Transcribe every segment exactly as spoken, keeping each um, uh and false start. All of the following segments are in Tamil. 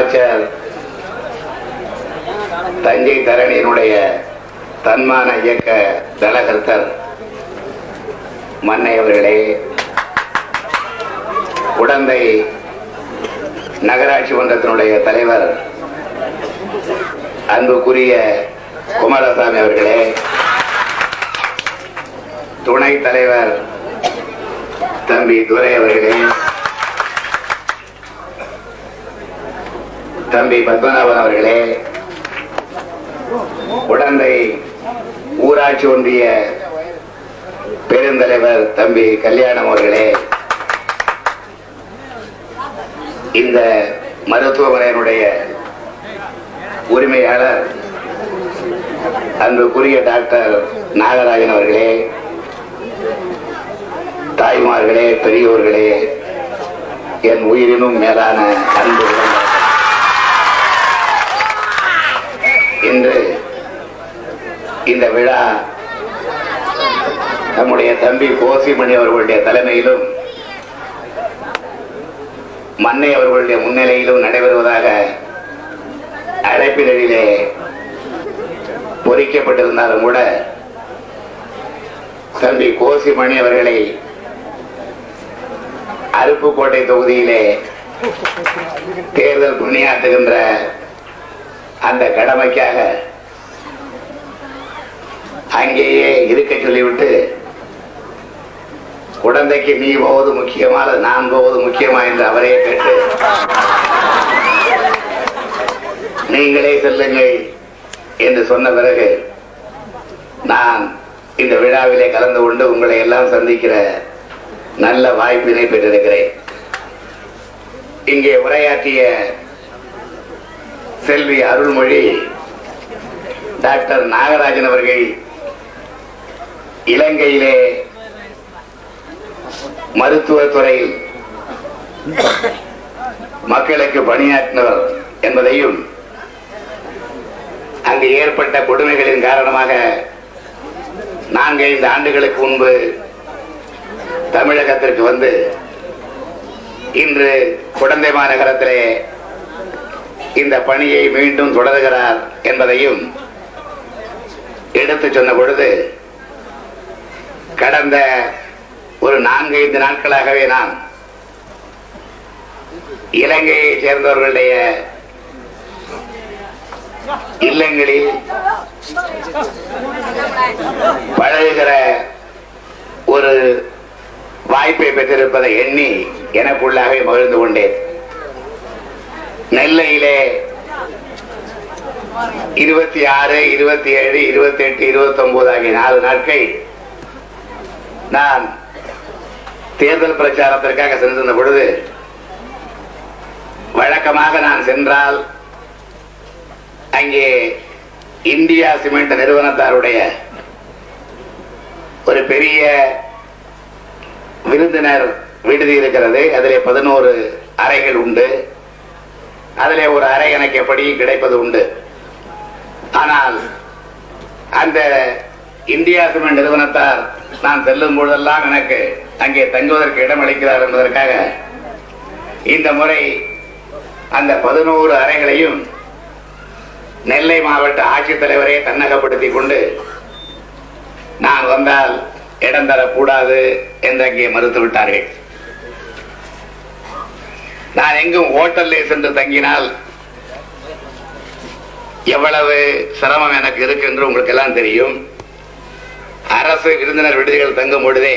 அமைச்சர் தஞ்சை தரணியினுடைய தன்மான இயக்க தலகர்த்தர் மன்னை அவர்களே, குடந்தை நகராட்சி மன்றத்தினுடைய தலைவர் அன்புக்குரிய குமாரசாமி அவர்களே, துணைத் தலைவர் தம்பி துரை அவர்களே, தம்பி பத்மநாபன் அவர்களே, குடந்தை ஊராட்சி ஒன்றிய பெருந்தலைவர் தம்பி கல்யாணம் அவர்களே, இந்த மருத்துவமனையினுடைய உரிமையாளர் அன்புக்குரிய டாக்டர் நாகராஜன் அவர்களே, தாய்மார்களே, பெரியோர்களே, என் உயிரினும் மேலான அன்பு, இன்று இந்த விழா நம்முடைய தம்பி கோசிமணி அவர்களுடைய தலைமையிலும் மன்னை அவர்களுடைய முன்னிலையிலும் நடைபெறுவதாக அழைப்பிதழிலே பொறிக்கப்பட்டிருந்தாலும் கூட தம்பி கோசிமணி அவர்களை அருப்புக்கோட்டை தொகுதியிலே தேர்தல் புண்ணியாற்றுகின்ற அந்த கடமைக்காக அங்கேயே இருக்க சொல்லிவிட்டு, குழந்தைக்கு நீ போவது முக்கியமா அல்லது நான் போவது முக்கியமா என்று அவரையே கேட்டு, நீங்களே செல்லுங்கள் என்று சொன்ன பிறகு நான் இந்த விழாவிலே கலந்து கொண்டு உங்களை எல்லாம் சந்திக்கிற நல்ல வாய்ப்பினை பெற்றிருக்கிறேன். இங்கே உரையாற்றிய செல்வி அருள்மொழி, டாக்டர் நாகராஜன் அவர்கள் இலங்கையிலே மருத்துவத்துறையில் மக்களுக்கு பணியாற்றினவர் என்பதையும், அங்கு ஏற்பட்ட கொடுமைகளின் காரணமாக நான்கைந்து ஆண்டுகளுக்கு முன்பு தமிழகத்திற்கு வந்து இன்று குடந்தை மாநகரத்திலே இந்த பணியை மீண்டும் தொடர்கிறார் என்பதையும் எடுத்து சொன்ன பொழுது, கடந்த ஒரு நான்கைந்து நாட்களாகவே நான் இலங்கையை சேர்ந்தவர்களுடைய இல்லங்களில் பழகுகிற ஒரு வாய்ப்பை பெற்றிருப்பதை எண்ணி எனக்குள்ளாகவே மகிழ்ந்து கொண்டேன். நெல்லையிலே இருபத்தி ஆறு இருபத்தி ஏழு இருபத்தி எட்டு இருபத்தி ஒன்பது ஆகிய நாலு நாட்கள் நான் தேர்தல் பிரச்சாரத்திற்காக சென்றிருந்த பொழுது, வழக்கமாக நான் சென்றால் அங்கே இந்தியா சிமெண்ட் நிறுவனத்தாருடைய ஒரு பெரிய விருந்தினர் விடுதி இருக்கிறது. அதிலே பதினோரு அறைகள் உண்டு. அதிலே ஒரு அறை எனக்கு எப்படியும் கிடைப்பது உண்டு. ஆனால் அந்த இந்தியா சிமெண்ட் நிறுவனத்தார் நான் செல்லும் பொழுதெல்லாம் எனக்கு அங்கே தங்குவதற்கு இடம் அளிக்கிறார் என்பதற்காக இந்த முறை அந்த பதினோரு அறைகளையும் நெல்லை மாவட்ட ஆட்சித்தலைவரே தன்னகப்படுத்தி கொண்டு, நான் வந்தால் இடம் தரக்கூடாது என்று அங்கே மறுத்துவிட்டார்கள். நான் எங்கும் ஹோட்டலில் சென்று தங்கினால் எவ்வளவு சிரமம் எனக்கு இருக்கு என்று உங்களுக்கு எல்லாம் தெரியும். அரசு விருந்தினர் விடுதிகள் தங்கும் பொழுதே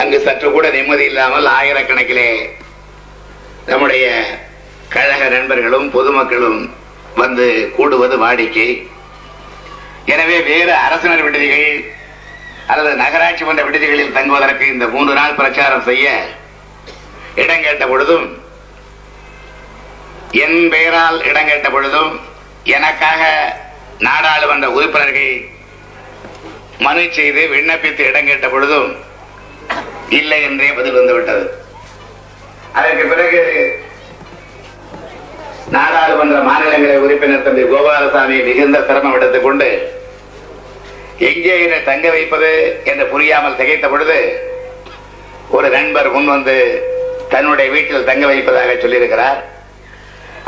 அங்கு சற்று கூட நிம்மதி இல்லாமல் ஆயிரக்கணக்கிலே நம்முடைய கழக நண்பர்களும் பொதுமக்களும் வந்து கூடுவது வாடிக்கை. எனவே வேறு அரசினர் விடுதிகள் அல்லது நகராட்சி மன்ற விடுதிகளில் தங்குவதற்கு இந்த மூன்று நாள் பிரச்சாரம் செய்ய இடம் கேட்ட பொழுதும், என் பெயரால் இடம் கேட்ட பொழுதும், எனக்காக நாடாளுமன்ற உறுப்பினர்கள் மனு செய்து விண்ணப்பித்து இடம் கேட்ட பொழுதும் இல்லை என்றே பதில் வந்துவிட்டது. அதற்கு பிறகு நாடாளுமன்ற மாநிலங்களை உறுப்பினர் தம்பி கோபாலசாமி மிகுந்த சிரமம் எடுத்துக் கொண்டு எங்கே என்னை தங்க வைப்பது என்று புரியாமல் திகைத்த பொழுது, ஒரு நண்பர் முன் வந்து தன்னுடைய வீட்டில் தங்க வைப்பதாக சொல்லியிருக்கிறார்.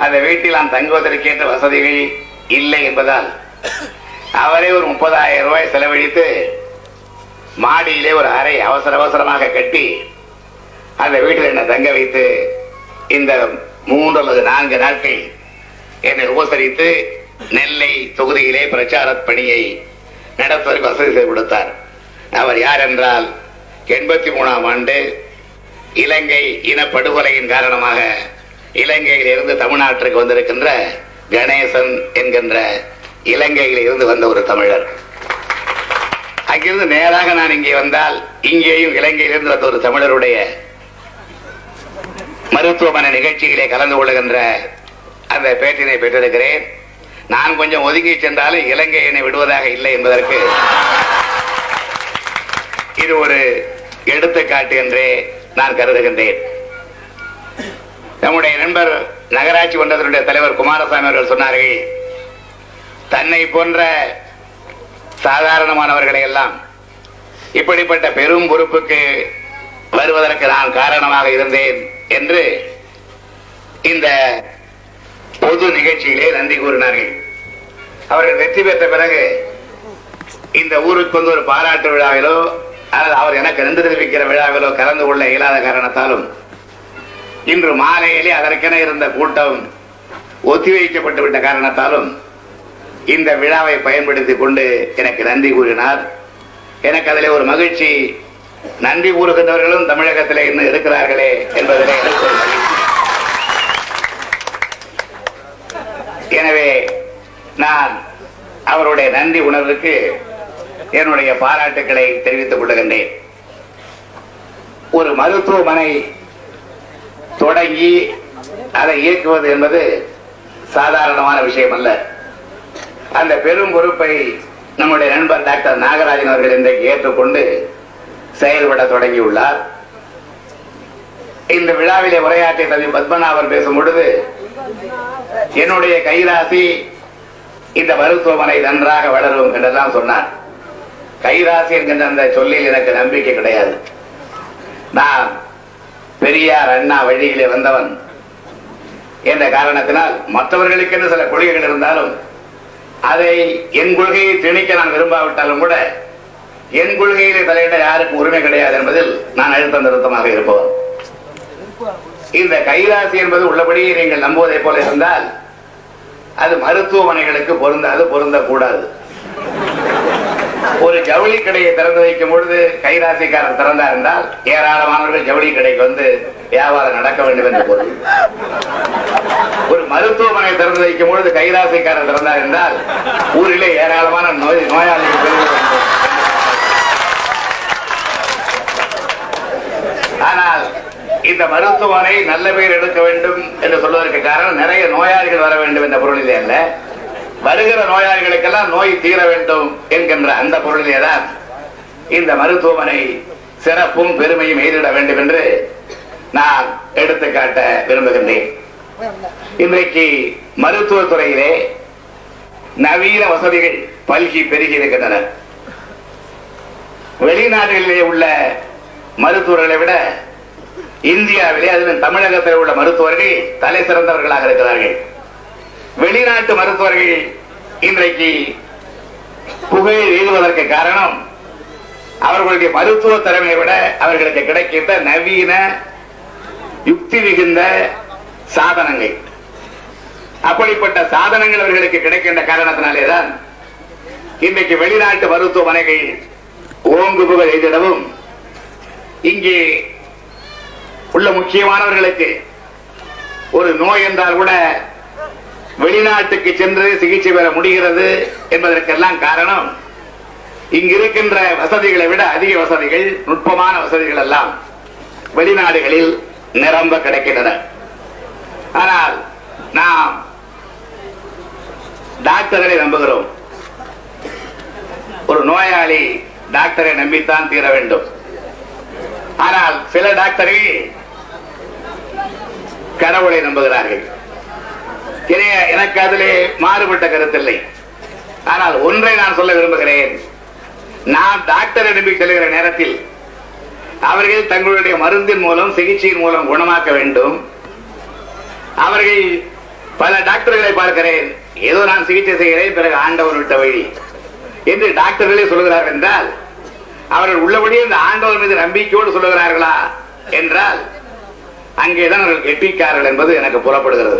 அந்த வீட்டில் நான் தங்குவதற்கேற்ற வசதிகள் இல்லை என்பதால் அவரே ஒரு முப்பதாயிரம் ரூபாய் செலவழித்து மாடியிலே ஒரு அறை அவசர அவசரமாக கட்டி அந்த வீட்டில் என்னை தங்க வைத்து இந்த மூன்று அல்லது நான்கு நாட்கள் என்னை உபசரித்து நெல்லை தொகுதியிலே பிரச்சார பணியை நடத்துவதற்கு வசதி செய்து கொடுத்தார். அவர் யார் என்றால் எண்பத்தி மூணாம் ஆண்டு இலங்கை இனப்படுகொலையின் காரணமாக இலங்கையில் இருந்து தமிழ்நாட்டிற்கு வந்திருக்கின்ற கணேசன் என்கின்ற இலங்கையில் இருந்து வந்த ஒரு தமிழர். அங்கிருந்து நேராக நான் இங்கே வந்தால் இங்கேயும் இலங்கையிலிருந்து வந்த ஒரு தமிழருடைய மருத்துவமனை நிகழ்ச்சிகளே கலந்து கொள்ளுகின்ற அந்த பேட்டினை பெற்றிருக்கிறேன். நான் கொஞ்சம் ஒதுங்கி சென்றாலும் இலங்கை என்னை விடுவதாக இல்லை என்பதற்கு இது ஒரு எடுத்துக்காட்டு என்றே நான் கருதுகின்றேன். நம்முடைய நண்பர் நகராட்சி மன்றத்தினுடைய தலைவர் குமாரசாமி அவர்கள் சொன்னார்கள், தன்னை போன்ற சாதாரணமானவர்களை எல்லாம் இப்படிப்பட்ட பெரும் பொறுப்புக்கு வருவதற்கு நான் காரணமாக இருந்தேன் என்று இந்த பொது நிகழ்ச்சியிலே நன்றி கூறினார்கள். அவர்கள் வெற்றி பெற்ற பிறகு இந்த ஊருக்கு வந்து ஒரு பாராட்டு விழாவிலோ அல்லது அவர் எனக்கு நன்றி தெரிவிக்கிற விழாவிலோ கலந்து கொள்ள இயலாத காரணத்தாலும் இன்று மாலையிலே அதற்கென இருந்த கூட்டம் ஒத்திவைக்கப்பட்டுவிட்ட காரணத்தாலும் இந்த விழாவை பயன்படுத்தி கொண்டு எனக்கு நன்றி கூறினார். எனக்கு அதிலே ஒரு மகிழ்ச்சி, நன்றி கூறுகின்றவர்களும் தமிழகத்திலே இன்னும் இருக்கிறார்களே என்பதிலே எனக்கு ஒரு மகிழ்ச்சி. எனவே நான் அவருடைய நன்றி உணர்வுக்கு என்னுடைய பாராட்டுக்களை தெரிவித்துக் கொள்கின்றேன். ஒரு மருத்துவமனை தொடங்கி அதை இயக்குவது என்பது சாதாரணமான விஷயம் அல்ல. அந்த பெரும் பொறுப்பை நம்முடைய நண்பர் டாக்டர் நாகராஜன் அவர்கள் இன்றைக்கு ஏற்றுக்கொண்டு செயல்பட தொடங்கியுள்ளார். இந்த விழாவிலே உரையாற்றிய தம்பி பத்மநாபன் பேசும் பொழுது என்னுடைய கைராசி இந்த மருத்துவமனை நன்றாக வளரும் என்றெல்லாம் சொன்னார். கைராசி என்கின்ற அந்த சொல்லில் எனக்கு நம்பிக்கை கிடையாது. நான் பெரியார் அண்ணா வழியிலே வந்தவன் என்ற காரணத்தினால் மற்றவர்களுக்கு என்று சில கொள்கைகள் இருந்தாலும் அதை என் கொள்கையை திணிக்க நான் விரும்பாவிட்டாலும் கூட என் கொள்கையிலே தலையிட யாருக்கும் உரிமை கிடையாது என்பதில் நான் அழுத்த நிறுத்தமாக இருப்பவன். இந்த கைராசி என்பது உள்ளபடியே நீங்கள் நம்புவதை போல இருந்தால் அது மருத்துவமனைகளுக்கு பொருந்தாது, பொருந்தக்கூடாது. ஒரு ஜவுளி கடையை திறந்து வைக்கும் பொழுது கைராசிக்காரர் திறந்தா இருந்தால் ஏராளமானவர்கள் ஜவுளி கடைக்கு வந்து வியாபாரம் நடக்க வேண்டும் என்று பொருள். ஒரு மருத்துவமனை திறந்து வைக்கும் பொழுது கைராசிக்காரர் திறந்தார் என்றால் ஊரிலே ஏராளமான நோய் நோயாளிகள். ஆனால் இந்த மருத்துவமனை நல்ல பெயர் எடுக்க வேண்டும் என்று சொல்வதற்கு காரணம் நிறைய நோயாளிகள் வர வேண்டும் என்ற பொருளிலே அல்ல, வருகிற நோயாளிகளுக்கெல்லாம் நோய் தீர வேண்டும் என்கின்ற அந்த பொருளிலேதான் இந்த மருத்துவமனை சிறப்பும் பெருமையும் எய்திட வேண்டும் என்று நான் எடுத்துக்காட்ட விரும்புகின்றேன். இன்றைக்கு மருத்துவத்துறையிலே நவீன வசதிகள் பல்கி பெருகி இருக்கின்றன. வெளிநாடுகளிலே உள்ள மருத்துவர்களை விட இந்தியாவிலே அதிலும் தமிழகத்தில் உள்ள மருத்துவர்கள் தலை சிறந்தவர்களாக இருக்கிறார்கள். வெளிநாட்டு மருத்துவர்கள் இன்றைக்கு புகழ் எழுதுவதற்கு காரணம் அவர்களுடைய மருத்துவ திறமையை விட அவர்களுக்கு கிடைக்கின்ற நவீன யுக்தி மிகுந்த சாதனங்கள். அப்படிப்பட்ட சாதனங்கள் அவர்களுக்கு கிடைக்கின்ற காரணத்தினாலேதான் இன்றைக்கு வெளிநாட்டு மருத்துவமனைகள் ஓங்கு புகழ் எழுதிடவும் இங்கே உள்ள முக்கியமானவர்களுக்கு ஒரு நோய் என்றால் கூட வெளிநாட்டுக்கு சென்று சிகிச்சை பெற முடிகிறது என்பதற்கெல்லாம் காரணம் இங்கிருக்கின்ற வசதிகளை விட அதிக வசதிகள், நுட்பமான வசதிகள் எல்லாம் வெளிநாடுகளில் நிரம்ப கிடைக்கின்றன. ஆனால் நாம் டாக்டர்களை நம்புகிறோம். ஒரு நோயாளி டாக்டரை நம்பித்தான் தீர வேண்டும். ஆனால் சில டாக்டர்கள் கடவுளை நம்புகிறார்கள். எனக்கு அதிலே மாறுபட்ட கருத்தில்லை. ஆனால் ஒன்றை நான் சொல்ல விரும்புகிறேன், நான் டாக்டரை நம்பி செல்கிற நேரத்தில் அவர்கள் தங்களுடைய மருந்தின் மூலம் சிகிச்சையின் மூலம் குணமாக்க வேண்டும். அவர்கள் பல டாக்டர்களை பார்க்கிறேன், ஏதோ நான் சிகிச்சை செய்கிறேன், பிறகு ஆண்டவர் விட்ட வழி என்று டாக்டர்களே சொல்லுகிறார்கள் என்றால் அவர்கள் உள்ளபடியே இந்த ஆண்டவர் மீது நம்பிக்கையோடு சொல்லுகிறார்களா என்றால் அங்கேதான் அவர்கள் கெட்டிக்காரர்கள் என்பது எனக்கு புலப்படுகிறது.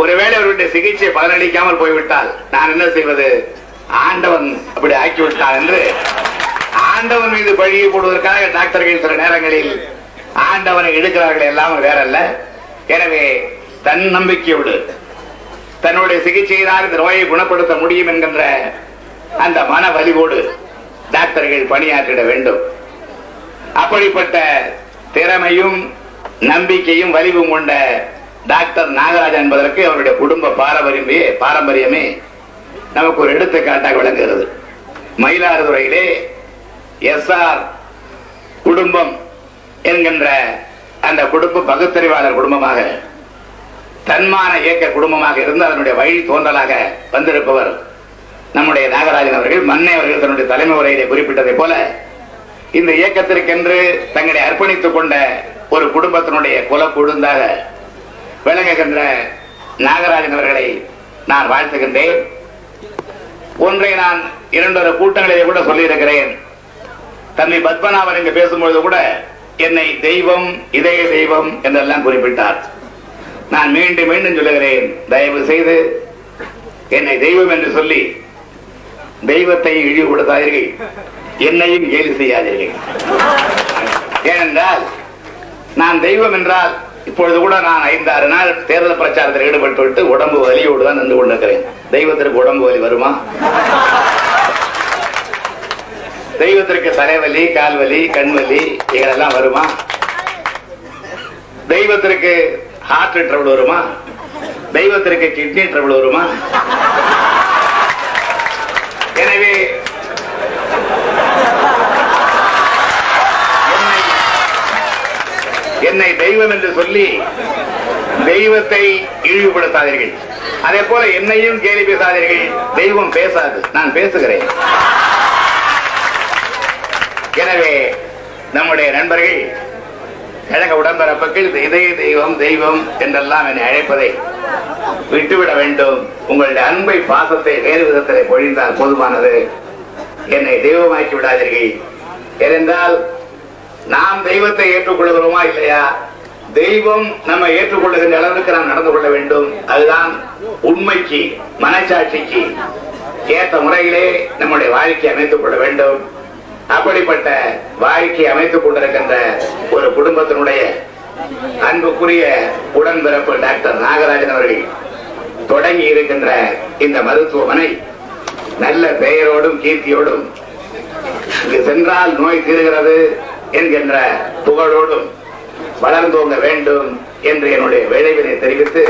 ஒருவேளை அவர்களுடைய சிகிச்சை பலனளிக்காமல் போய்விட்டால் நான் என்ன செய்வது, ஆண்டவன் அப்படி ஆக்கிவிட்டான் என்று ஆண்டவன் மீது பழியை போடுவதற்காக டாக்டர்கள் சில நேரங்களில் ஆண்டவனை எடுக்கிறார்கள், எல்லாம் வேறல்ல. எனவே தன் நம்பிக்கையோடு தன்னுடைய சிகிச்சையினால் இந்த நோயை குணப்படுத்த முடியும் என்கின்ற அந்த மன வலிவோடு டாக்டர்கள் பணியாற்றிட வேண்டும். அப்படிப்பட்ட திறமையும் நம்பிக்கையும் வலிவும் கொண்ட டாக்டர் நாகராஜன் என்பதற்கு அவருடைய குடும்ப பாரம்பரியமே பாரம்பரியமே நமக்கு ஒரு எடுத்துக்காட்டாக விளங்குகிறது. மயிலாடுதுறையிலே எஸ் ஆர் குடும்பம் என்கின்ற அந்த குடும்ப பகுத்தறிவாளர் குடும்பமாக, தன்மான இயக்க குடும்பமாக இருந்து அதனுடைய வழி தோன்றலாக வந்திருப்பவர் நம்முடைய நாகராஜன் அவர்கள். மன்னை அவர்கள் தன்னுடைய தலைமை உரையிலே குறிப்பிட்டதை போல இந்த இயக்கத்திற்கென்று தங்களை அர்ப்பணித்துக் கொண்ட ஒரு குடும்பத்தினுடைய குல கொழுந்தாக விளங்குகின்ற நாகராஜன் அவர்களை நான் வாழ்த்துகின்றேன். ஒன்றை நான் இரண்டொரு கூட்டங்களிலே கூட சொல்லியிருக்கிறேன். தம்பி பத்மநாபன் இங்கு பேசும்பொழுது கூட என்னை தெய்வம், இதய தெய்வம் என்றெல்லாம் குறிப்பிட்டார். நான் மீண்டும் மீண்டும் சொல்லுகிறேன், தயவு செய்து என்னை தெய்வம் என்று சொல்லி தெய்வத்தை இழிவுபடுத்தாதீர்கள், என்னையும் கேலி செய்யாதீர்கள். ஏனென்றால் நான் தெய்வம் என்றால் இப்பொழுது கூட நான் ஐந்தாறு நாள் தேர்தல் பிரச்சாரத்தில் ஈடுபட்டு விட்டு உடம்பு வலியோடு தான் நின்று கொண்டிருக்கிறேன். தெய்வத்திற்கு உடம்பு வலி வருமா? தெய்வத்திற்கு தலைவலி, கால்வலி, கண்வலி இதெல்லாம் வருமா? தெய்வத்திற்கு ஹார்ட் ட்ரபிள் வருமா? தெய்வத்திற்கு கிட்னி ட்ரபிள் வருமா? எனவே என்னை தெய்வம் என்று சொல்லி தெய்வத்தை இழிவுபடுத்தாதீர்கள். அதே போல என்னையும் கேலி பேசாதீர்கள், தெய்வம் பேசாது, நான் பேசுகிறேன். எனவே நம்முடைய நண்பர்கள் கழக உடம்பரப்புகள் இதய தெய்வம் தெய்வம் என்றெல்லாம் என்னை அழைப்பதை விட்டுவிட வேண்டும். உங்களுடைய அன்பை, பாசத்தை வேறு விதத்தில் பொழிந்தால் போதுமானது. என்னை தெய்வமாக்கி விடாதீர்கள். ஏனென்றால் நாம் தெய்வத்தை ஏற்றுக்கொள்கிறோமா இல்லையா, தெய்வம் நம்ம ஏற்றுக்கொள்ளுகின்ற அளவுக்கு நாம் நடந்து கொள்ள வேண்டும். அதுதான் உண்மைக்கு, மனச்சாட்சிக்கு ஏற்ற முறையிலே நம்முடைய வாழ்க்கையை அமைத்துக் கொள்ள வேண்டும். அப்படிப்பட்ட வாழ்க்கையை அமைத்துக் கொண்டிருக்கின்ற ஒரு குடும்பத்தினுடைய அன்புக்குரிய உடன்பிறப்பு டாக்டர் நாகராஜன் அவர்கள் தொடங்கி இருக்கின்ற இந்த மருத்துவமனை நல்ல பெயரோடும் கீர்த்தியோடும், இங்கு சென்றால் நோய் தீர்கிறது என்கின்ற புகழோடும் வளர்ந்தோங்க வேண்டும் என்று என்னுடைய விளைவினை தெரிவித்து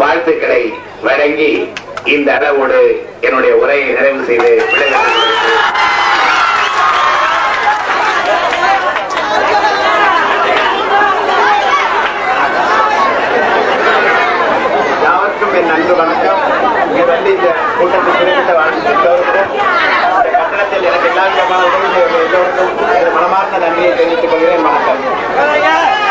வாழ்த்துக்களை வழங்கி இந்த அளவோடு என்னுடைய உரையை நிறைவு செய்து யாருக்கும் என் நன்றி வணக்கம். இங்கே வந்து இந்த கூட்டத்தில் குறிப்பிட்ட வாழ்த்து கட்டணத்தில் எனக்கு எல்லா விதமான உதவி எல்லோருக்கும் எனது மனமார்ந்த நன்றியை தெரிவித்துக் கொள்கிறேன். வணக்கம்.